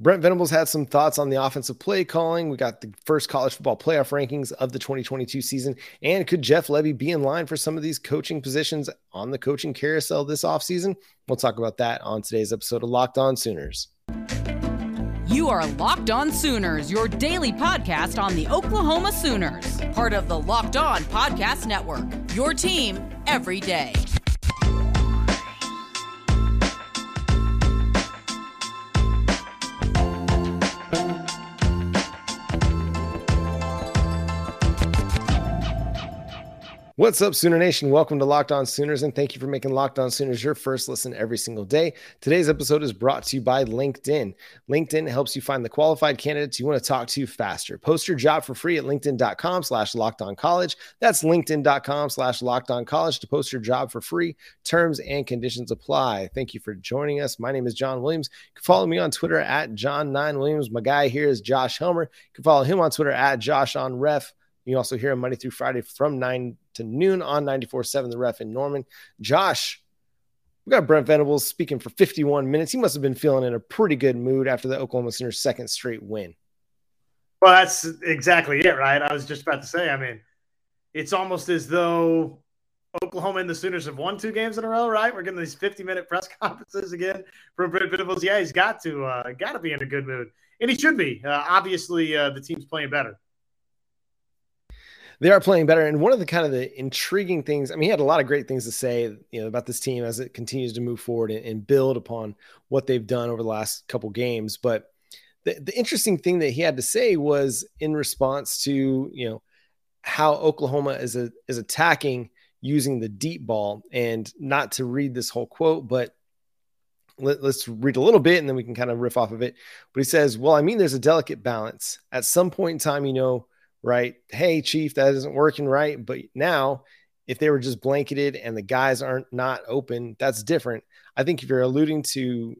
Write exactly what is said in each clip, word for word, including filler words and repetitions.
Brent Venables had some thoughts on the offensive play calling. We got the first college football playoff rankings of the twenty twenty-two season. And could Jeff Lebby be in line for some of these coaching positions on the coaching carousel this offseason? We'll talk about that on today's episode of Locked On Sooners. You are Locked On Sooners, your daily podcast on the Oklahoma Sooners, part of the Locked On Podcast Network, your team every day. What's up, Sooner Nation? Welcome to Locked On Sooners, and thank you for making Locked On Sooners your first listen every single day. Today's episode is brought to you by LinkedIn. LinkedIn helps you find the qualified candidates you want to talk to faster. Post your job for free at linkedin.com slash lockedoncollege. That's linkedin.com slash lockedoncollege to post your job for free. Terms and conditions apply. Thank you for joining us. My name is John Williams. You can follow me on Twitter at John nine Williams. My guy here is Josh Helmer. You can follow him on Twitter at JoshOnRef. You also hear him Monday through Friday from nine to noon on ninety-four point seven The Ref in Norman. Josh, we got Brent Venables speaking for fifty-one minutes. He must have been feeling in a pretty good mood after the Oklahoma Sooners' second straight win. Well, that's exactly it, right? I was just about to say, I mean, it's almost as though Oklahoma and the Sooners have won two games in a row, right? We're getting these fifty-minute press conferences again from Brent Venables. Yeah, he's got to uh, got to be in a good mood, and he should be. Uh, obviously, uh, the team's playing better. They are playing better. And one of the kind of the intriguing things, I mean, he had a lot of great things to say, you know, about this team as it continues to move forward and, and build upon what they've done over the last couple games. But the, the interesting thing that he had to say was in response to, you know, how Oklahoma is a, is attacking using the deep ball. And not to read this whole quote, but let, let's read a little bit and then we can kind of riff off of it. But he says, well, I mean, there's a delicate balance. At some point in time, you know, right? Hey, Chief, that isn't working right. But now, if they were just blanketed and the guys aren't not open, that's different. I think if you're alluding to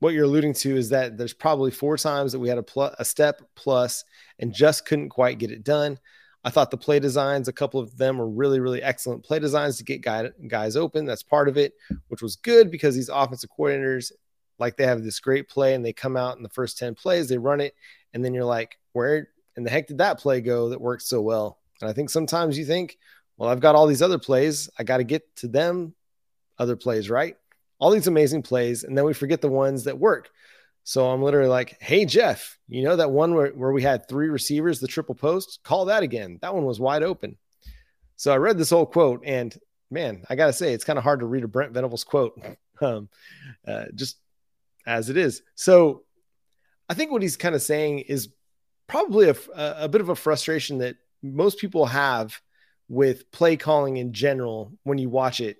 what you're alluding to is that there's probably four times that we had a, pl- a step plus and just couldn't quite get it done. I thought the play designs, a couple of them were really, really excellent play designs to get guy- guys open. That's part of it, which was good because these offensive coordinators, like they have this great play and they come out in the first ten plays, they run it. And then you're like, where and the heck did that play go that worked so well? And I think sometimes you think, well, I've got all these other plays. I got to get to them other plays, right? All these amazing plays. And then we forget the ones that work. So I'm literally like, hey, Jeff, you know, that one where, where we had three receivers, the triple post, call that again. That one was wide open. So I read this whole quote and man, I got to say, it's kind of hard to read a Brent Venables quote um, uh, just as it is. So I think what he's kind of saying is probably a, a bit of a frustration that most people have with play calling in general when you watch it,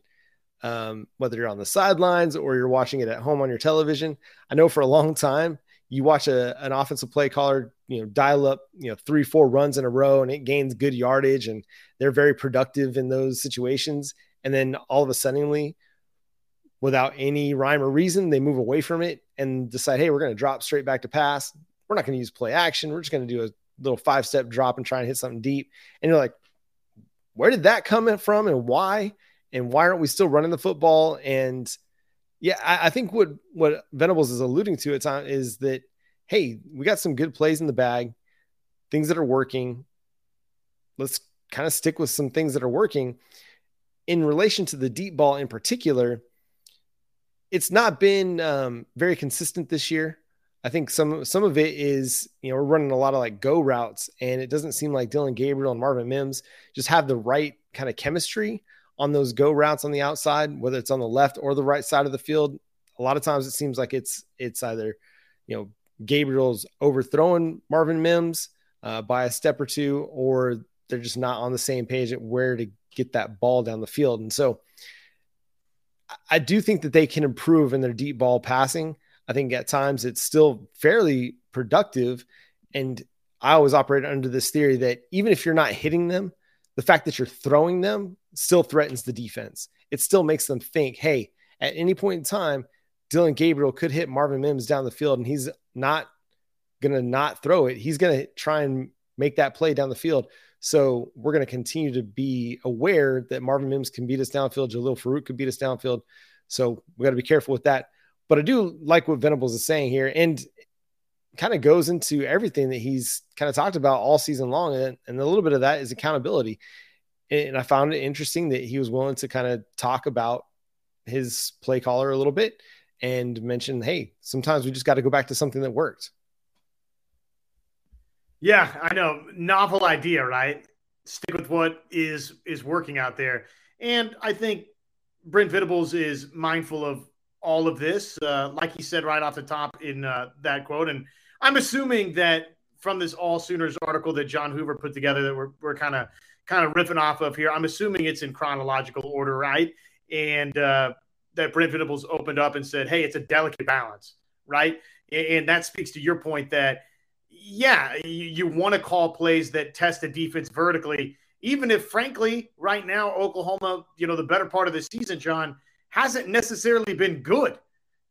um, whether you're on the sidelines or you're watching it at home on your television. I know for a long time, you watch a, an offensive play caller, you know, dial up, you know, three, four runs in a row and it gains good yardage and they're very productive in those situations. And then all of a sudden, without any rhyme or reason, they move away from it and decide, hey, we're going to drop straight back to pass. We're not going to use play action. We're just going to do a little five-step drop and try and hit something deep. And you're like, where did that come from and why? And why aren't we still running the football? And yeah, I, I think what, what Venables is alluding to at times is that, hey, we got some good plays in the bag, things that are working. Let's kind of stick with some things that are working. In relation to the deep ball in particular, it's not been um, very consistent this year. I think some some of it is, you know, we're running a lot of like go routes and it doesn't seem like Dylan Gabriel and Marvin Mims just have the right kind of chemistry on those go routes on the outside, whether it's on the left or the right side of the field. A lot of times it seems like it's it's either, you know, Gabriel's overthrowing Marvin Mims uh, by a step or two, or they're just not on the same page at where to get that ball down the field. And so I do think that they can improve in their deep ball passing. I think at times it's still fairly productive. And I always operate under this theory that even if you're not hitting them, the fact that you're throwing them still threatens the defense. It still makes them think, hey, at any point in time, Dylan Gabriel could hit Marvin Mims down the field and he's not going to not throw it. He's going to try and make that play down the field. So we're going to continue to be aware that Marvin Mims can beat us downfield. Jaleel Farouk could beat us downfield. So we got to be careful with that. But I do like what Venables is saying here. And kind of goes into everything that he's kind of talked about all season long. And, and a little bit of that is accountability. And I found it interesting that he was willing to kind of talk about his play caller a little bit and mention, hey, sometimes we just got to go back to something that worked. Yeah, I know. Novel idea, right? Stick with what is, is working out there. And I think Brent Venables is mindful of all of this, uh, like he said right off the top in uh, that quote. And I'm assuming that from this All Sooners article that John Hoover put together that we're we're kind of kind of riffing off of here, I'm assuming it's in chronological order, right? And uh, that Brent Venables opened up and said, hey, it's a delicate balance, right? And, and that speaks to your point that, yeah, you, you want to call plays that test the defense vertically, even if, frankly, right now, Oklahoma, you know, the better part of the season, John, hasn't necessarily been good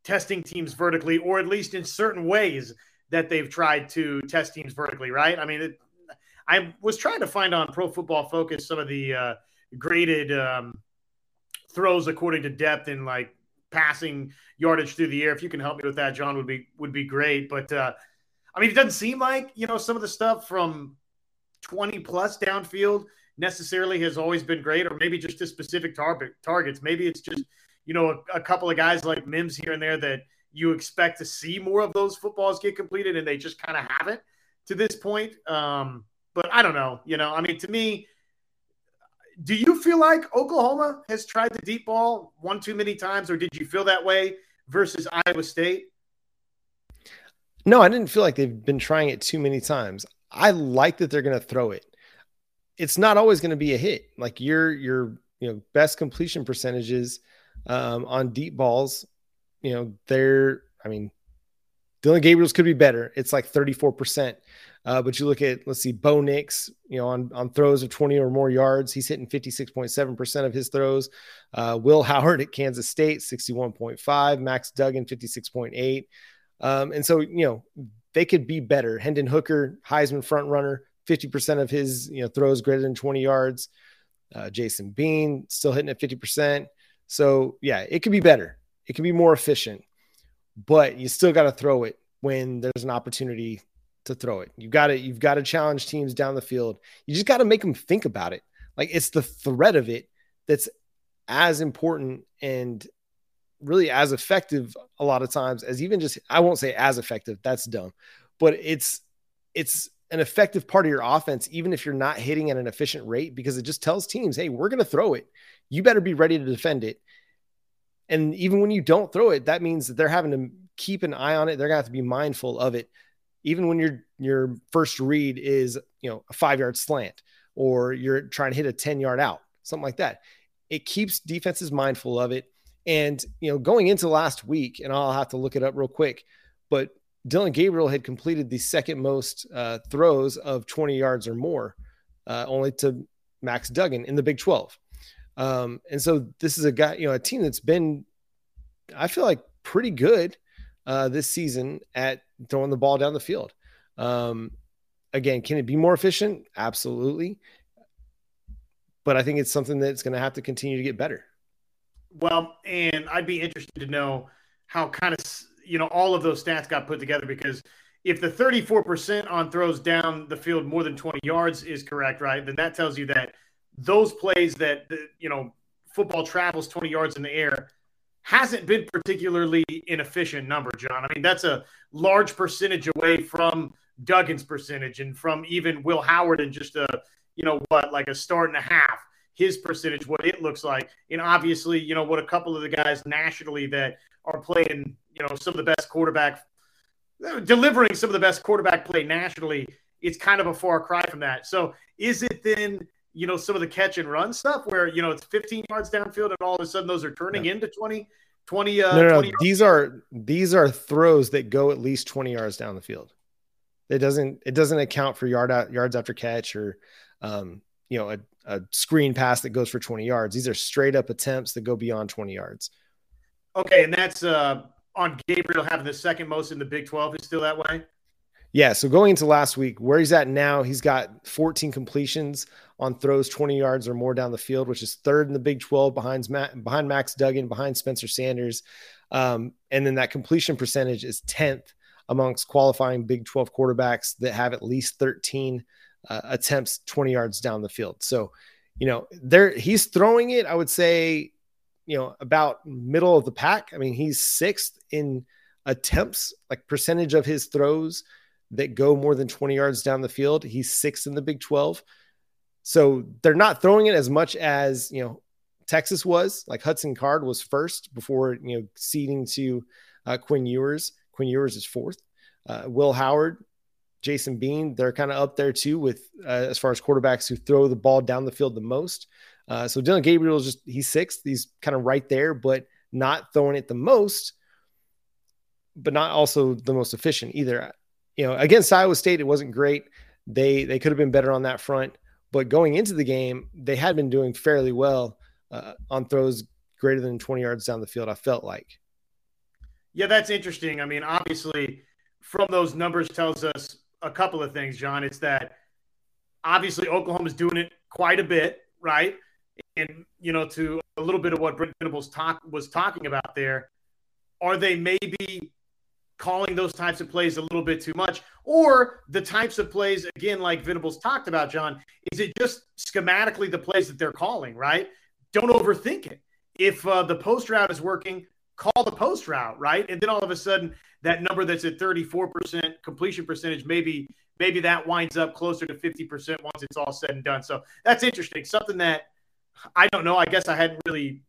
testing teams vertically, or at least in certain ways that they've tried to test teams vertically, right? I mean, it, I was trying to find on Pro Football Focus some of the uh, graded um, throws according to depth and like passing yardage through the air. If you can help me with that, John, would be would be great. But uh, I mean, it doesn't seem like, you know, some of the stuff from twenty plus downfield necessarily has always been great, or maybe just to specific target targets. Maybe it's just, you know, a, a couple of guys like Mims here and there that you expect to see more of those footballs get completed, and they just kind of haven't to this point. Um, but I don't know. You know, I mean, to me, do you feel like Oklahoma has tried the deep ball one too many times, or did you feel that way versus Iowa State? No, I didn't feel like they've been trying it too many times. I like that they're going to throw it. It's not always going to be a hit. Like your, your, you know, best completion percentages um, on deep balls, you know, they're, I mean, Dylan Gabriel's could be better. It's like thirty-four percent. Uh, but you look at, let's see, Bo Nix, you know, on, on throws of twenty or more yards, he's hitting fifty-six point seven percent of his throws. Uh, Will Howard at Kansas State, sixty-one point five, Max Duggan, fifty-six point eight. Um, and so, you know, they could be better. Hendon Hooker, Heisman front runner, fifty percent of his, you know, throws greater than twenty yards. Uh, Jason Bean still hitting at fifty percent. So yeah, it could be better. It can be more efficient, but you still got to throw it when there's an opportunity to throw it. You've got to, you've got to challenge teams down the field. You just got to make them think about it. Like it's the threat of it that's as important and really as effective a lot of times as even just, I won't say as effective, that's dumb, but it's, it's an effective part of your offense, even if you're not hitting at an efficient rate, because it just tells teams, hey, we're going to throw it. You better be ready to defend it. And even when you don't throw it, that means that they're having to keep an eye on it. They're going to have to be mindful of it. Even when your, your first read is, you know, a five yard slant, or you're trying to hit a ten yard out, something like that. It keeps defenses mindful of it. And, you know, going into last week, and I'll have to look it up real quick, but Dylan Gabriel had completed the second most uh, throws of twenty yards or more, uh, only to Max Duggan in the Big twelve. Um, and so this is a guy, you know, a team that's been, I feel like, pretty good uh, this season at throwing the ball down the field. Um, again, can it be more efficient? Absolutely. But I think it's something that's going to have to continue to get better. Well, and I'd be interested to know how kind of, you know, all of those stats got put together, because if the thirty-four percent on throws down the field more than twenty yards is correct, right, then that tells you that those plays that, you know, football travels twenty yards in the air hasn't been particularly an efficient number, John. I mean, that's a large percentage away from Duggan's percentage and from even Will Howard and just a, you know, what, like a start and a half, his percentage, what it looks like. And obviously, you know, what a couple of the guys nationally that are playing, you know, some of the best quarterback, delivering some of the best quarterback play nationally, it's kind of a far cry from that. So is it then, you know, some of the catch and run stuff where, you know, it's fifteen yards downfield and all of a sudden those are turning no. into twenty, twenty, uh, no, no, no. twenty these are, these are throws that go at least twenty yards down the field. It doesn't, it doesn't account for yard out yards after catch or, um, you know, a, a screen pass that goes for twenty yards. These are straight up attempts that go beyond twenty yards. Okay. And that's uh, on Gabriel having the second most in the Big twelve. Is still that way? Yeah. So going into last week, where he's at now, he's got fourteen completions on throws twenty yards or more down the field, which is third in the Big twelve behind, behind Max Duggan, behind Spencer Sanders. Um, and then that completion percentage is tenth amongst qualifying Big twelve quarterbacks that have at least thirteen uh, attempts twenty yards down the field. So, you know, there he's throwing it, I would say, you know, about middle of the pack. I mean, he's sixth in attempts, like percentage of his throws that go more than twenty yards down the field. He's sixth in the Big twelve. So they're not throwing it as much as, you know, Texas was. Like Hudson Card was first before, you know, ceding to uh, Quinn Ewers. Quinn Ewers is fourth. Uh, Will Howard, Jason Bean, they're kind of up there too with uh, as far as quarterbacks who throw the ball down the field the most. Uh, so Dylan Gabriel is just, he's sixth. He's kind of right there, but not throwing it the most, but not also the most efficient either. You know, against Iowa State, it wasn't great. They, they could have been better on that front, but going into the game, they had been doing fairly well uh, on throws greater than twenty yards down the field, I felt like. Yeah, that's interesting. I mean, obviously from those numbers tells us a couple of things, John. It's that obviously Oklahoma's doing it quite a bit, right? And, you know, to a little bit of what Brent Venables talk, was talking about there, are they maybe calling those types of plays a little bit too much? Or the types of plays, again, like Venables talked about, John, is it just schematically the plays that they're calling, right? Don't overthink it. If uh, the post route is working, call the post route, right? And then all of a sudden, that number that's at thirty-four percent completion percentage, maybe maybe that winds up closer to fifty percent once it's all said and done. So that's interesting. Something that I don't know. I guess I hadn't really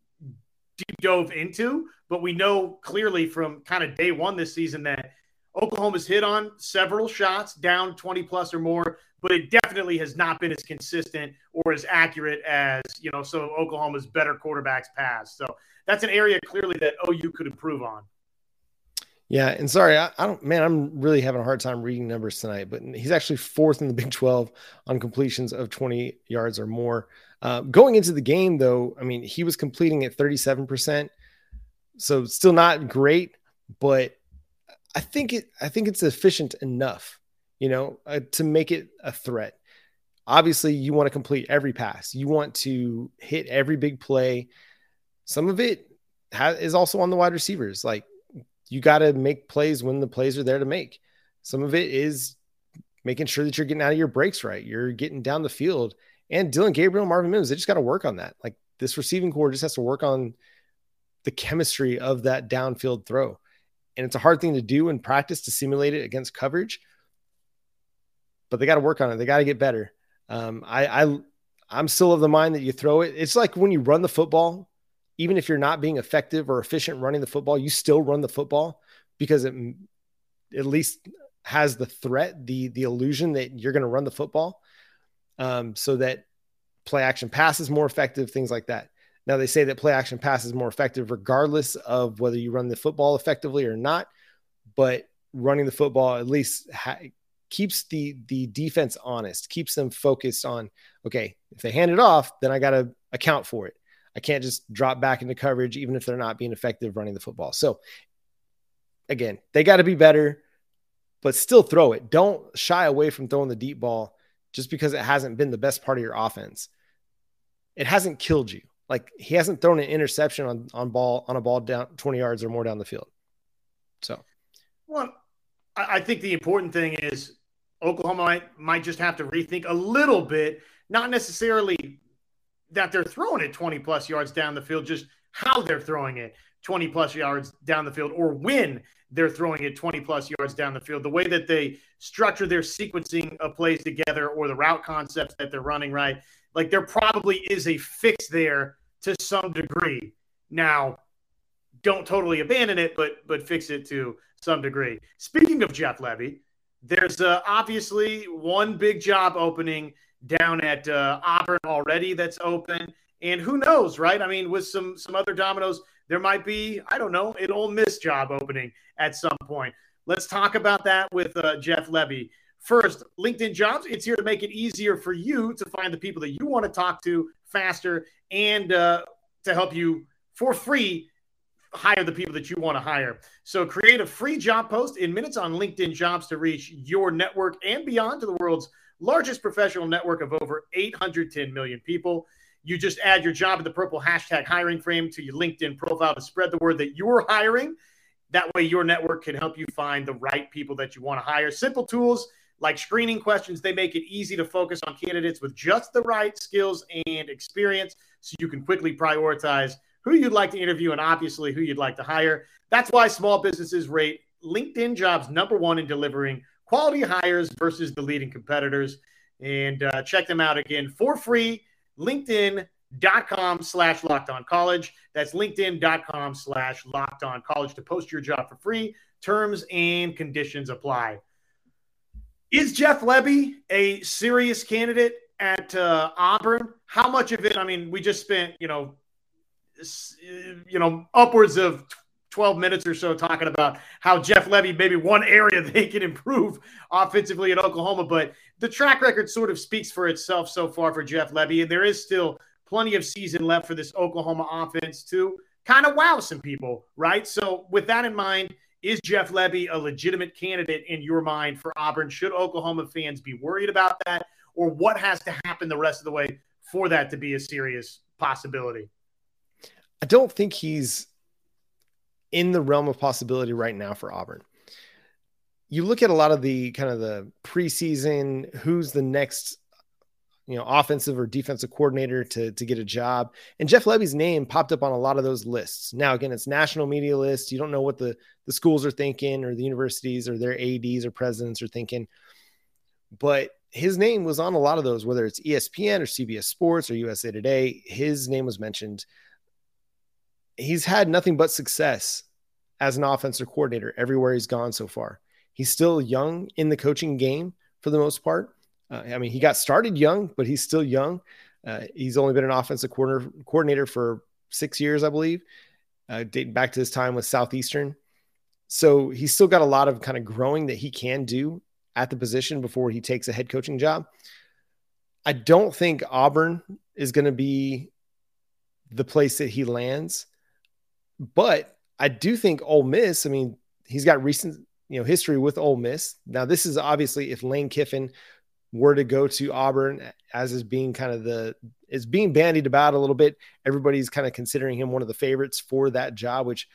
deep dove into, but we know clearly from kind of day one this season that Oklahoma's hit on several shots down twenty plus or more, but it definitely has not been as consistent or as accurate as, you know, some of Oklahoma's better quarterbacks pass. So that's an area clearly that O U could improve on. Yeah. And sorry, I, I don't, man, I'm really having a hard time reading numbers tonight, but he's actually fourth in the Big twelve on completions of twenty yards or more. Uh, going into the game though, I mean, he was completing at thirty-seven percent. So still not great, but I think it, I think it's efficient enough, you know, uh, to make it a threat. Obviously you want to complete every pass. You want to hit every big play. Some of it ha- is also on the wide receivers. Like, you got to make plays when the plays are there to make. Some of it is making sure that you're getting out of your breaks right. You're getting down the field. And Dylan Gabriel, Marvin Mims, they just got to work on that. Like, this receiving corps just has to work on the chemistry of that downfield throw. And it's a hard thing to do in practice to simulate it against coverage, but they got to work on it. They got to get better. Um, I, I, I'm still of the mind that you throw it. It's like when you run the football. Even if you're not being effective or efficient running the football, you still run the football because it at least has the threat, the, the illusion that you're going to run the football, um, so that play action pass is more effective, things like that. Now, they say that play action pass is more effective regardless of whether you run the football effectively or not, but running the football at least ha- keeps the, the defense honest, keeps them focused on, okay, if they hand it off, then I got to account for it. I can't just drop back into coverage, even if they're not being effective running the football. So again, they got to be better, but still throw it. Don't shy away from throwing the deep ball just because it hasn't been the best part of your offense. It hasn't killed you. Like, he hasn't thrown an interception on, on ball, on a ball down twenty yards or more down the field. So, well, I think the important thing is Oklahoma might, might just have to rethink a little bit, not necessarily that they're throwing it twenty plus yards down the field, just how they're throwing it twenty plus yards down the field, or when they're throwing it twenty plus yards down the field, the way that they structure their sequencing of plays together, or the route concepts that they're running, right? Like, there probably is a fix there to some degree. Now, don't totally abandon it, but, but fix it to some degree. Speaking of Jeff Lebby, there's uh, obviously one big job opening down at uh, Auburn already that's open. And who knows, right? I mean, with some some other dominoes, there might be, I don't know, an Ole Miss job opening at some point. Let's talk about that with uh, Jeff Lebby. First, LinkedIn Jobs, it's here to make it easier for you to find the people that you want to talk to faster and uh, to help you for free hire the people that you want to hire. So create a free job post in minutes on LinkedIn Jobs to reach your network and beyond to the world's largest professional network of over eight hundred ten million people. You just add your job in the purple hashtag hiring frame to your LinkedIn profile to spread the word that you're hiring. That way your network can help you find the right people that you want to hire. Simple tools like screening questions, they make it easy to focus on candidates with just the right skills and experience so you can quickly prioritize who you'd like to interview and obviously who you'd like to hire. That's why small businesses rate LinkedIn Jobs number one in delivering quality hires versus the leading competitors. And uh, check them out again for free, linkedin dot com slash locked on college. That's linkedin dot com slash locked on college to post your job for free. Terms and conditions apply. Is Jeff Lebby a serious candidate at uh, Auburn? How much of it? I mean, we just spent, you know, you know, upwards of twelve minutes or so talking about how Jeff Lebby, maybe one area they can improve offensively at Oklahoma, but the track record sort of speaks for itself so far for Jeff Lebby. And there is still plenty of season left for this Oklahoma offense to kind of wow some people, right? So with that in mind, is Jeff Lebby a legitimate candidate in your mind for Auburn? Should Oklahoma fans be worried about that? Or what has to happen the rest of the way for that to be a serious possibility? I don't think he's in the realm of possibility right now for Auburn. You look at a lot of the kind of the preseason, who's the next, you know, offensive or defensive coordinator to, to get a job. And Jeff Lebby's name popped up on a lot of those lists. Now, again, it's national media lists. You don't know what the, the schools are thinking or the universities or their A Ds or presidents are thinking, but his name was on a lot of those, whether it's E S P N or C B S Sports or U S A Today, his name was mentioned. He's had nothing but success as an offensive coordinator everywhere he's gone so far. He's still young in the coaching game for the most part. Uh, I mean, he got started young, but he's still young. Uh, he's only been an offensive coordinator, coordinator for six years, I believe, uh, dating back to his time with Southeastern. So he's still got a lot of kind of growing that he can do at the position before he takes a head coaching job. I don't think Auburn is going to be the place that he lands, but I do think Ole Miss, I mean, he's got recent, you know, history with Ole Miss. Now, this is obviously if Lane Kiffin were to go to Auburn, as is being kind of the, is being bandied about a little bit. Everybody's kind of considering him one of the favorites for that job, which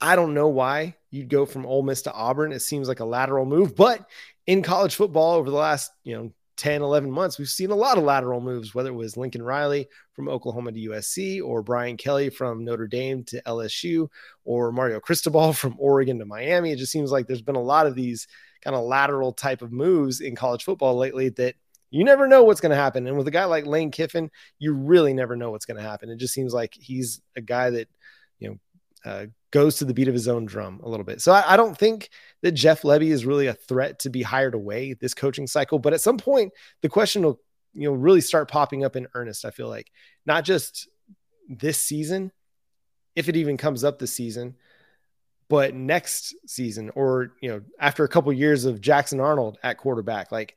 I don't know why you'd go from Ole Miss to Auburn. It seems like a lateral move, but in college football over the last, you know, ten, eleven months, we've seen a lot of lateral moves, whether it was Lincoln Riley from Oklahoma to U S C or Brian Kelly from Notre Dame to L S U or Mario Cristobal from Oregon to Miami. It just seems like there's been a lot of these kind of lateral type of moves in college football lately that you never know what's going to happen. And with a guy like Lane Kiffin, you really never know what's going to happen. It just seems like he's a guy that, you know, uh, goes to the beat of his own drum a little bit. So I, I don't think that Jeff Lebby is really a threat to be hired away this coaching cycle. But at some point, the question will, you know, really start popping up in earnest. I feel like not just this season, if it even comes up this season, but next season, or, you know, after a couple of years of Jackson Arnold at quarterback, like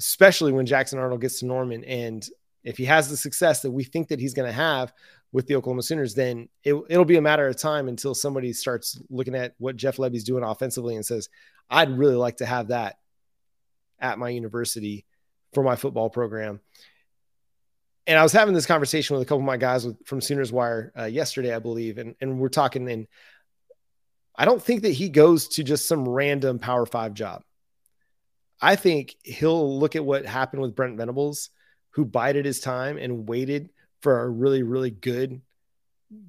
especially when Jackson Arnold gets to Norman, and if he has the success that we think that he's going to have with the Oklahoma Sooners, then it, it'll be a matter of time until somebody starts looking at what Jeff Lebby's doing offensively and says, I'd really like to have that at my university for my football program. And I was having this conversation with a couple of my guys with, from Sooners Wire uh, yesterday, I believe. And, and we're talking, and I don't think that he goes to just some random Power Five job. I think he'll look at what happened with Brent Venables, who bided his time and waited for a really, really good,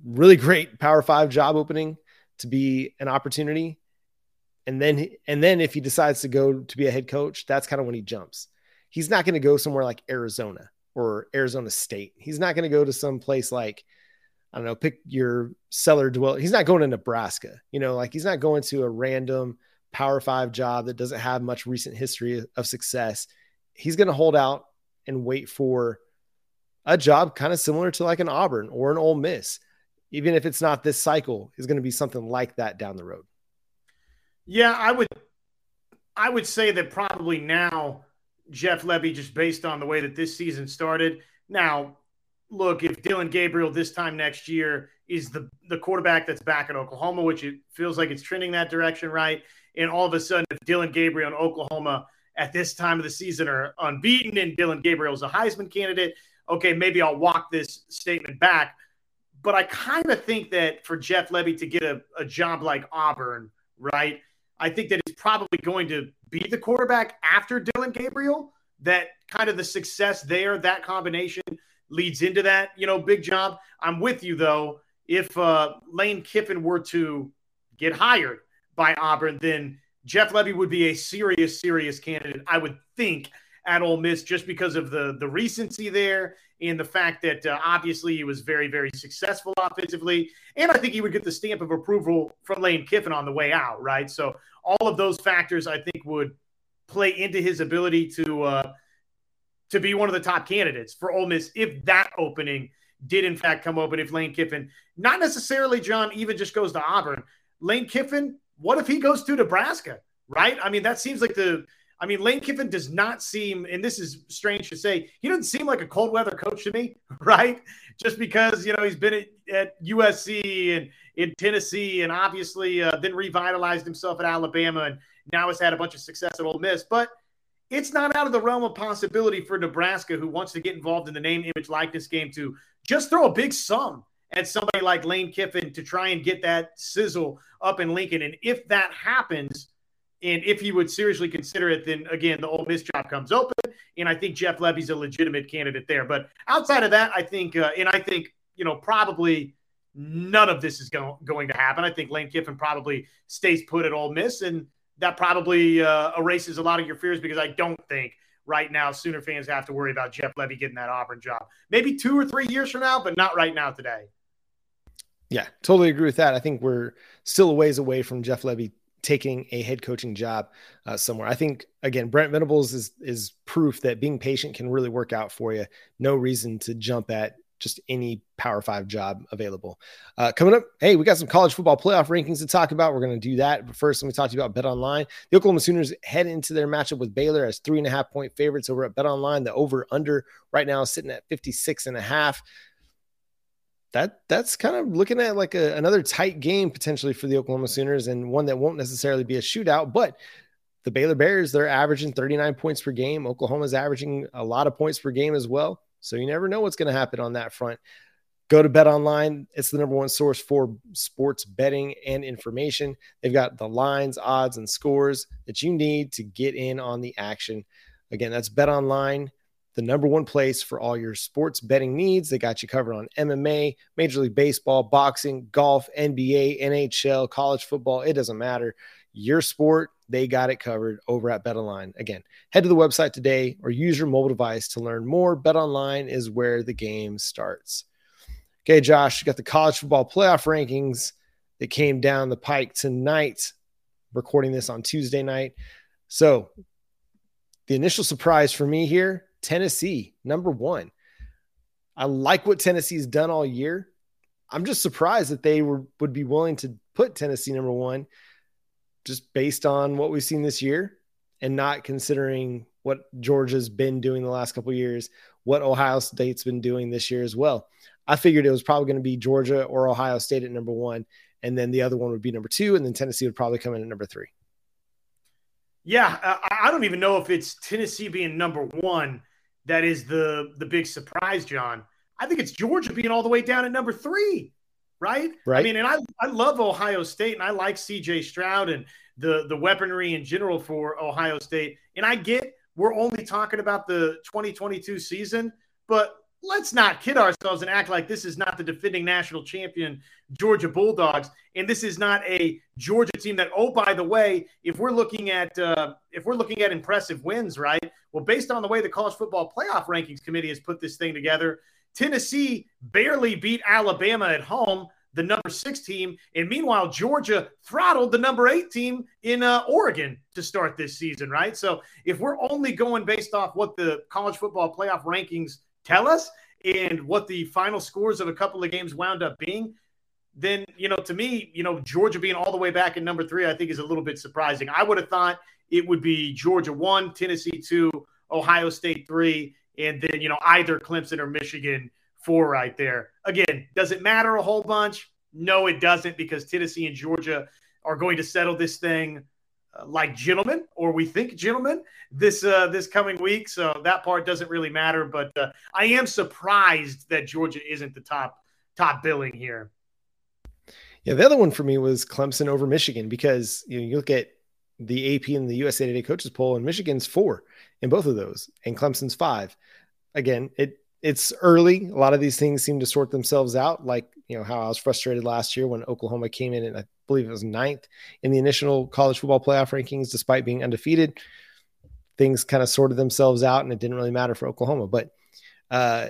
really great Power Five job opening to be an opportunity. And then, and then if he decides to go to be a head coach, that's kind of when he jumps. He's not going to go somewhere like Arizona or Arizona State. He's not going to go to some place like, I don't know, pick your cellar dweller. He's not going to Nebraska, you know, like he's not going to a random Power Five job that doesn't have much recent history of success. He's going to hold out and wait for a job kind of similar to like an Auburn or an Ole Miss, even if it's not this cycle, is going to be something like that down the road. Yeah, I would, I would say that probably now Jeff Lebby, just based on the way that this season started. Now, look, if Dylan Gabriel this time next year is the, the quarterback that's back at Oklahoma, which it feels like it's trending that direction, right? And all of a sudden, if Dylan Gabriel and Oklahoma at this time of the season are unbeaten and Dylan Gabriel's a Heisman candidate, okay, maybe I'll walk this statement back. But I kind of think that for Jeff Lebby to get a, a job like Auburn, right, I think that he's probably going to be the quarterback after Dylan Gabriel, that kind of the success there, that combination leads into that, you know, big job. I'm with you, though. If uh, Lane Kiffin were to get hired by Auburn, then Jeff Lebby would be a serious, serious candidate, I would think, at Ole Miss, just because of the the recency there and the fact that uh, obviously he was very, very successful offensively. And I think he would get the stamp of approval from Lane Kiffin on the way out, right? So all of those factors, I think, would play into his ability to uh, to be one of the top candidates for Ole Miss if that opening did, in fact, come open, if Lane Kiffin, not necessarily, John, even just goes to Auburn. Lane Kiffin, what if he goes to Nebraska, right? I mean, that seems like the – I mean, Lane Kiffin does not seem, and this is strange to say, he doesn't seem like a cold weather coach to me, right? Just because, you know, he's been at, at U S C and in Tennessee and obviously uh, then revitalized himself at Alabama and now has had a bunch of success at Ole Miss. But it's not out of the realm of possibility for Nebraska, who wants to get involved in the name, image, likeness game, to just throw a big sum at somebody like Lane Kiffin to try and get that sizzle up in Lincoln. And if that happens, and if he would seriously consider it, then, again, the Ole Miss job comes open, and I think Jeff Lebby's a legitimate candidate there. But outside of that, I think uh, – and I think, you know, probably none of this is go- going to happen. I think Lane Kiffin probably stays put at Ole Miss, and that probably uh, erases a lot of your fears, because I don't think right now Sooner fans have to worry about Jeff Lebby getting that Auburn job. Maybe two or three years from now, but not right now today. Yeah, totally agree with that. I think we're still a ways away from Jeff Lebby taking a head coaching job uh, somewhere. I think, again, Brent Venables is, is proof that being patient can really work out for you. No reason to jump at just any Power Five job available. Uh, coming up, hey, we got some college football playoff rankings to talk about. We're going to do that. But first, let me talk to you about BetOnline. The Oklahoma Sooners head into their matchup with Baylor as three and a half point favorites over at BetOnline. The over under right now is sitting at fifty-six and a half. That that's kind of looking at like a, another tight game potentially for the Oklahoma Sooners, and one that won't necessarily be a shootout. But the Baylor Bears, they're averaging thirty-nine points per game. Oklahoma's averaging a lot of points per game as well. So you never know what's going to happen on that front. Go to BetOnline. It's the number one source for sports betting and information. They've got the lines, odds, and scores that you need to get in on the action. Again, that's BetOnline, the number one place for all your sports betting needs. They got you covered on M M A, Major League Baseball, boxing, golf, N B A, N H L, college football. It doesn't matter. Your sport, they got it covered over at BetOnline. Again, head to the website today or use your mobile device to learn more. BetOnline is where the game starts. Okay, Josh, you got the college football playoff rankings that came down the pike tonight. Recording this on Tuesday night. So the initial surprise for me here, Tennessee, number one. I like what Tennessee's done all year. I'm just surprised that they were, would be willing to put Tennessee number one just based on what we've seen this year, and not considering what Georgia's been doing the last couple of years, what Ohio State's been doing this year as well. I figured it was probably going to be Georgia or Ohio State at number one, and then the other one would be number two, and then Tennessee would probably come in at number three. Yeah, I don't even know if it's Tennessee being number one that is the the big surprise, John. I think it's Georgia being all the way down at number three, right? Right. I mean, and I, I love Ohio State, and I like C J. Stroud and the, the weaponry in general for Ohio State. And I get we're only talking about the twenty twenty-two season, but let's not kid ourselves and act like this is not the defending national champion Georgia Bulldogs, and this is not a Georgia team that, oh, by the way, if we're looking at uh, if we're looking at impressive wins, right? Well, based on the way the College Football Playoff Rankings Committee has put this thing together, Tennessee barely beat Alabama at home, the number six team, and meanwhile Georgia throttled the number eight team in uh, Oregon to start this season, right? So if we're only going based off what the College Football Playoff Rankings tell us and what the final scores of a couple of games wound up being, then, you know, to me, you know, Georgia being all the way back in number three, I think is a little bit surprising. I would have thought it would be Georgia one, Tennessee two, Ohio State three, and then, you know, either Clemson or Michigan four right there. Again, does it matter a whole bunch? No, it doesn't, because Tennessee and Georgia are going to settle this thing uh, like gentlemen, or we think gentlemen, this uh, this coming week. So that part doesn't really matter. But uh, I am surprised that Georgia isn't the top top billing here. Yeah, the other one for me was Clemson over Michigan, because you know, you look at the A P and the U S A Today coaches poll, and Michigan's four in both of those, and Clemson's five. Again, it it's early. A lot of these things seem to sort themselves out, like you know how I was frustrated last year when Oklahoma came in, and I believe it was ninth in the initial college football playoff rankings, despite being undefeated. Things kind of sorted themselves out, and it didn't really matter for Oklahoma. But uh,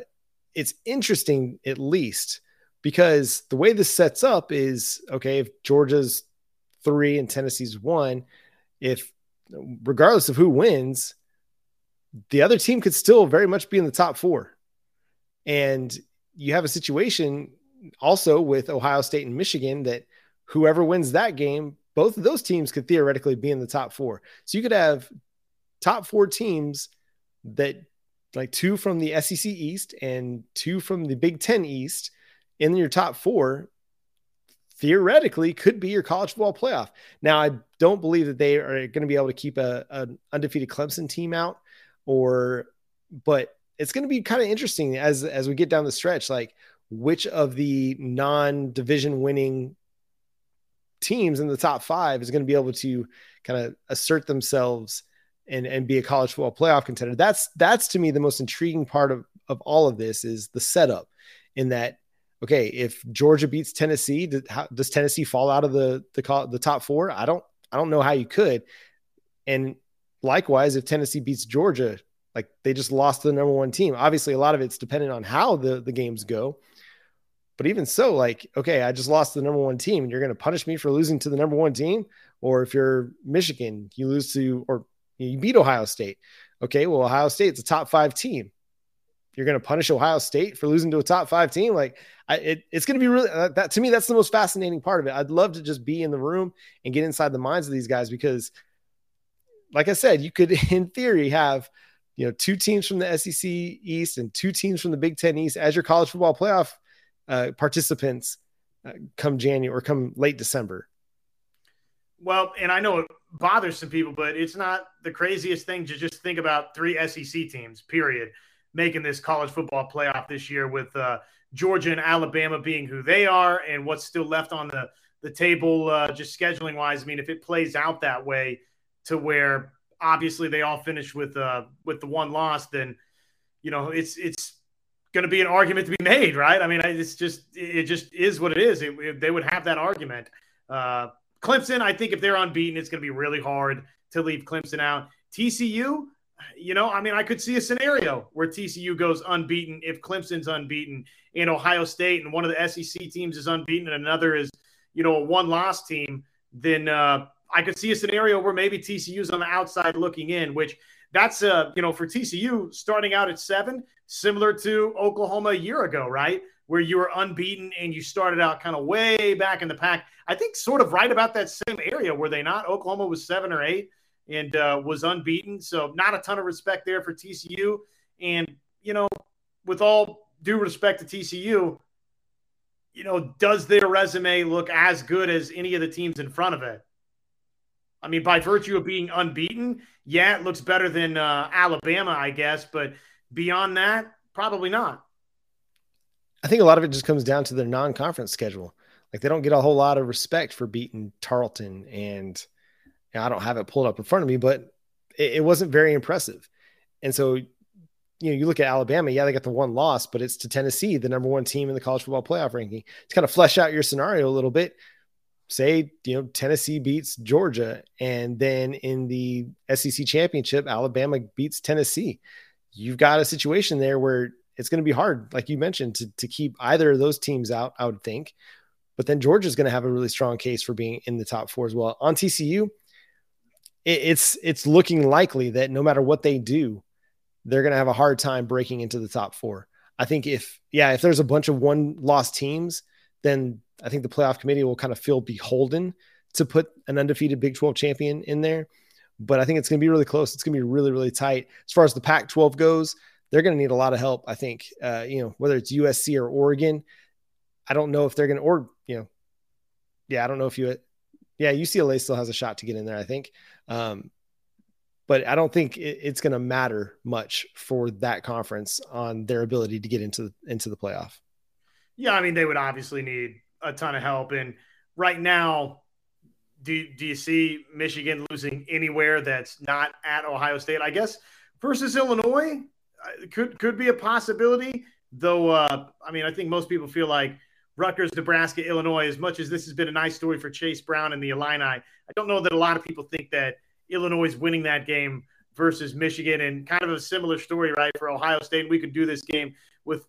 it's interesting, at least, because the way this sets up is, okay, if Georgia's three and Tennessee's one, if regardless of who wins, the other team could still very much be in the top four. And you have a situation also with Ohio State and Michigan that whoever wins that game, both of those teams could theoretically be in the top four. So you could have top four teams that, like, two from the S E C East and two from the Big Ten East in your top four, theoretically could be your college football playoff. Now, I don't believe that they are going to be able to keep a an undefeated Clemson team out, or, but it's going to be kind of interesting as, as we get down the stretch, like which of the non-division winning teams in the top five is going to be able to kind of assert themselves and, and be a college football playoff contender. That's, that's to me the most intriguing part of, of all of this is the setup in that, okay, if Georgia beats Tennessee, does, how, does Tennessee fall out of the, the the top four? I don't I don't know how you could. And likewise, if Tennessee beats Georgia, like they just lost to the number one team. Obviously, a lot of it's dependent on how the, the games go. But even so, like, okay, I just lost to the number one team, and you're going to punish me for losing to the number one team? Or if you're Michigan, you lose to, or you beat Ohio State. Okay, well, Ohio State's a top five team. You're going to punish Ohio State for losing to a top five team. Like I, it, it's going to be really uh, that to me, that's the most fascinating part of it. I'd love to just be in the room and get inside the minds of these guys, because like I said, you could in theory have, you know, two teams from the S E C East and two teams from the Big Ten East as your college football playoff uh, participants uh, come January or come late December. Well, and I know it bothers some people, but it's not the craziest thing to just think about three S E C teams, period, making this college football playoff this year with uh, Georgia and Alabama being who they are and what's still left on the, the table uh, just scheduling-wise. I mean, if it plays out that way to where obviously they all finish with uh, with the one loss, then, you know, it's it's going to be an argument to be made, right? I mean, it's just it just is what it is. It, it, they would have that argument. Uh, Clemson, I think if they're unbeaten, it's going to be really hard to leave Clemson out. T C U, you know, I mean, I could see a scenario where T C U goes unbeaten if Clemson's unbeaten and Ohio State and one of the S E C teams is unbeaten and another is, you know, a one-loss team, then uh, I could see a scenario where maybe T C U's on the outside looking in, which that's, uh, you know, for T C U starting out at seven, similar to Oklahoma a year ago, right, where you were unbeaten and you started out kind of way back in the pack. I think sort of right about that same area, were they not? Oklahoma was seven or eight. And uh, was unbeaten. So not a ton of respect there for T C U. And, you know, with all due respect to T C U, you know, does their resume look as good as any of the teams in front of it? I mean, by virtue of being unbeaten, yeah, it looks better than uh, Alabama, I guess. But beyond that, probably not. I think a lot of it just comes down to their non-conference schedule. Like, they don't get a whole lot of respect for beating Tarleton and – I don't have it pulled up in front of me, but it, it wasn't very impressive. And so, you know, you look at Alabama, yeah, they got the one loss, but it's to Tennessee, the number one team in the college football playoff ranking. To kind of flesh out your scenario a little bit, say, you know, Tennessee beats Georgia, and then in the S E C championship, Alabama beats Tennessee. You've got a situation there where it's going to be hard, like you mentioned, to, to keep either of those teams out, I would think. But then Georgia's going to have a really strong case for being in the top four as well. On T C U, It's it's looking likely that no matter what they do, they're going to have a hard time breaking into the top four. I think if, yeah, if there's a bunch of one-loss teams, then I think the playoff committee will kind of feel beholden to put an undefeated Big twelve champion in there. But I think it's going to be really close. It's going to be really, really tight. As far as the Pac twelve goes, they're going to need a lot of help, I think, uh, you know, whether it's U S C or Oregon. I don't know if they're going to, or, you know, yeah, I don't know if you, yeah, U C L A still has a shot to get in there, I think. Um, but I don't think it, it's going to matter much for that conference on their ability to get into the, into the playoff. Yeah, I mean, they would obviously need a ton of help. And right now, do, do you see Michigan losing anywhere that's not at Ohio State? I guess versus Illinois could, could be a possibility, though. Uh, I mean, I think most people feel like Rutgers, Nebraska, Illinois, as much as this has been a nice story for Chase Brown and the Illini, I don't know that a lot of people think that Illinois is winning that game versus Michigan, and kind of a similar story, right, for Ohio State. We could do this game with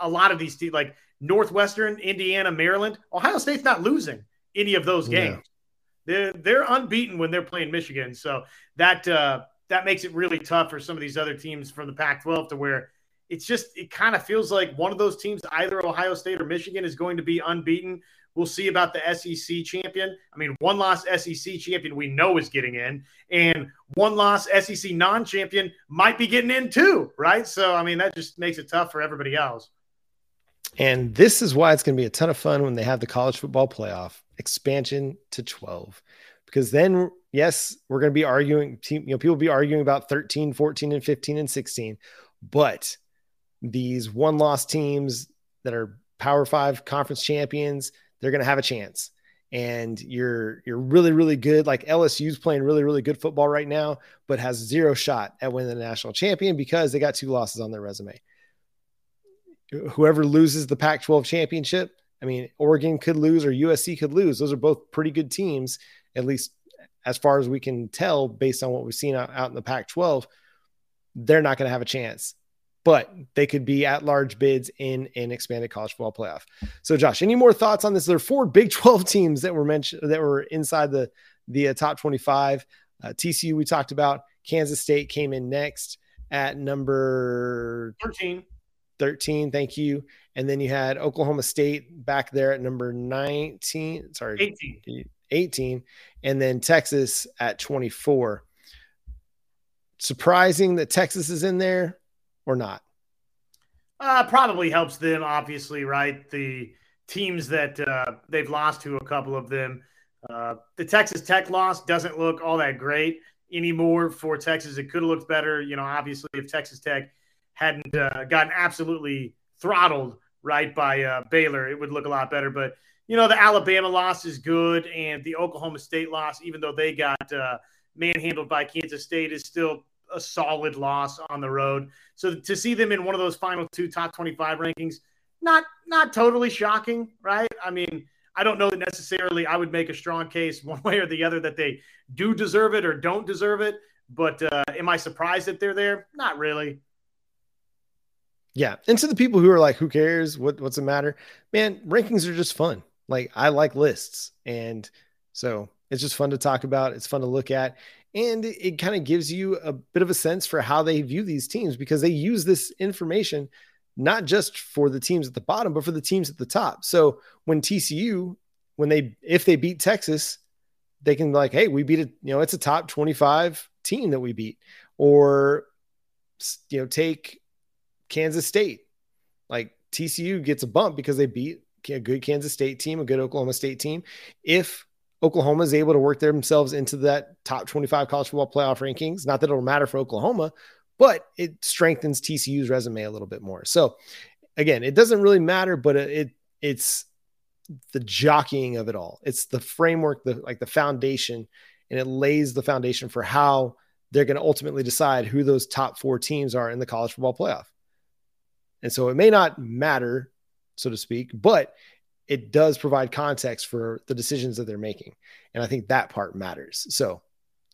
a lot of these teams, like Northwestern, Indiana, Maryland. Ohio State's not losing any of those games. Yeah. They're, they're unbeaten when they're playing Michigan. So that uh, that makes it really tough for some of these other teams from the Pac twelve, to where it's just, it kind of feels like one of those teams, either Ohio State or Michigan, is going to be unbeaten. We'll see about the S E C champion. I mean, one loss S E C champion we know is getting in, and one loss S E C non-champion might be getting in too, right? So, I mean, that just makes it tough for everybody else. And this is why it's going to be a ton of fun when they have the college football playoff expansion to twelve, because then, yes, we're going to be arguing, you know, people will be arguing about thirteen, fourteen, and fifteen, and sixteen, but these one-loss teams that are Power Five conference champions, they're going to have a chance. And you're, you're really, really good. Like L S U's playing really, really good football right now, but has zero shot at winning the national champion because they got two losses on their resume. Whoever loses the Pac twelve championship, I mean, Oregon could lose or U S C could lose. Those are both pretty good teams, at least as far as we can tell, based on what we've seen out, out in the Pac twelve. They're not going to have a chance, but they could be at large bids in an expanded college football playoff. So Josh, any more thoughts on this? There are four Big twelve teams that were mentioned that were inside the, the uh, top twenty-five. uh, T C U, we talked about. Kansas State came in next at number thirteen, thirteen. Thank you. And then you had Oklahoma State back there at number nineteen, sorry, eighteen, eighteen. And then Texas at twenty-four. Surprising that Texas is in there. Or not? Uh, probably helps them, obviously, right? The teams that uh, they've lost to, a couple of them. Uh, the Texas Tech loss doesn't look all that great anymore for Texas. It could have looked better, you know, obviously, if Texas Tech hadn't uh, gotten absolutely throttled, right, by uh, Baylor. It would look a lot better. But, you know, the Alabama loss is good, and the Oklahoma State loss, even though they got uh, manhandled by Kansas State, is still a solid loss on the road. So to see them in one of those final two top twenty-five rankings, not, not totally shocking, right? I mean, I don't know that necessarily I would make a strong case one way or the other that they do deserve it or don't deserve it, but uh, am I surprised that they're there? Not really. Yeah. And to the people who are like, who cares? What, what's the matter, man? Rankings are just fun. Like, I like lists. And so it's just fun to talk about. It's fun to look at. And it kind of gives you a bit of a sense for how they view these teams, because they use this information not just for the teams at the bottom, but for the teams at the top. So when T C U, when they, if they beat Texas, they can be like, hey, we beat it. You know, it's a top twenty-five team that we beat. Or, you know, take Kansas State. Like, T C U gets a bump because they beat a good Kansas State team, a good Oklahoma State team. If Oklahoma is able to work themselves into that top twenty-five college football playoff rankings, not that it'll matter for Oklahoma, but it strengthens T C U's resume a little bit more. So again, it doesn't really matter, but it, it it's the jockeying of it all. It's the framework, the like the foundation, and it lays the foundation for how they're going to ultimately decide who those top four teams are in the college football playoff. And so it may not matter, so to speak, but it does provide context for the decisions that they're making. And I think that part matters. So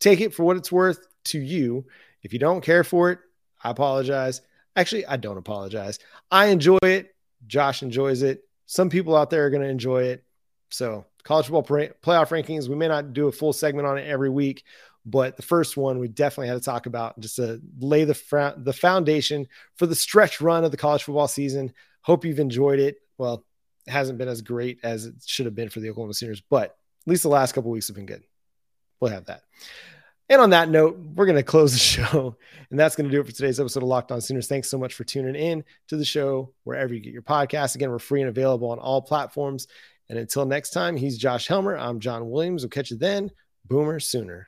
take it for what it's worth to you. If you don't care for it, I apologize. Actually, I don't apologize. I enjoy it. Josh enjoys it. Some people out there are going to enjoy it. So college football play- playoff rankings, we may not do a full segment on it every week, but the first one we definitely had to talk about, just to lay the fr- the foundation for the stretch run of the college football season. Hope you've enjoyed it. Well, hasn't been as great as it should have been for the Oklahoma Sooners, but at least the last couple of weeks have been good. We'll have that. And on that note, we're going to close the show, and that's going to do it for today's episode of Locked On Sooners. Thanks so much for tuning in to the show, wherever you get your podcast. Again, we're free and available on all platforms. And until next time, he's Josh Helmer. I'm John Williams. We'll catch you then. Boomer Sooner.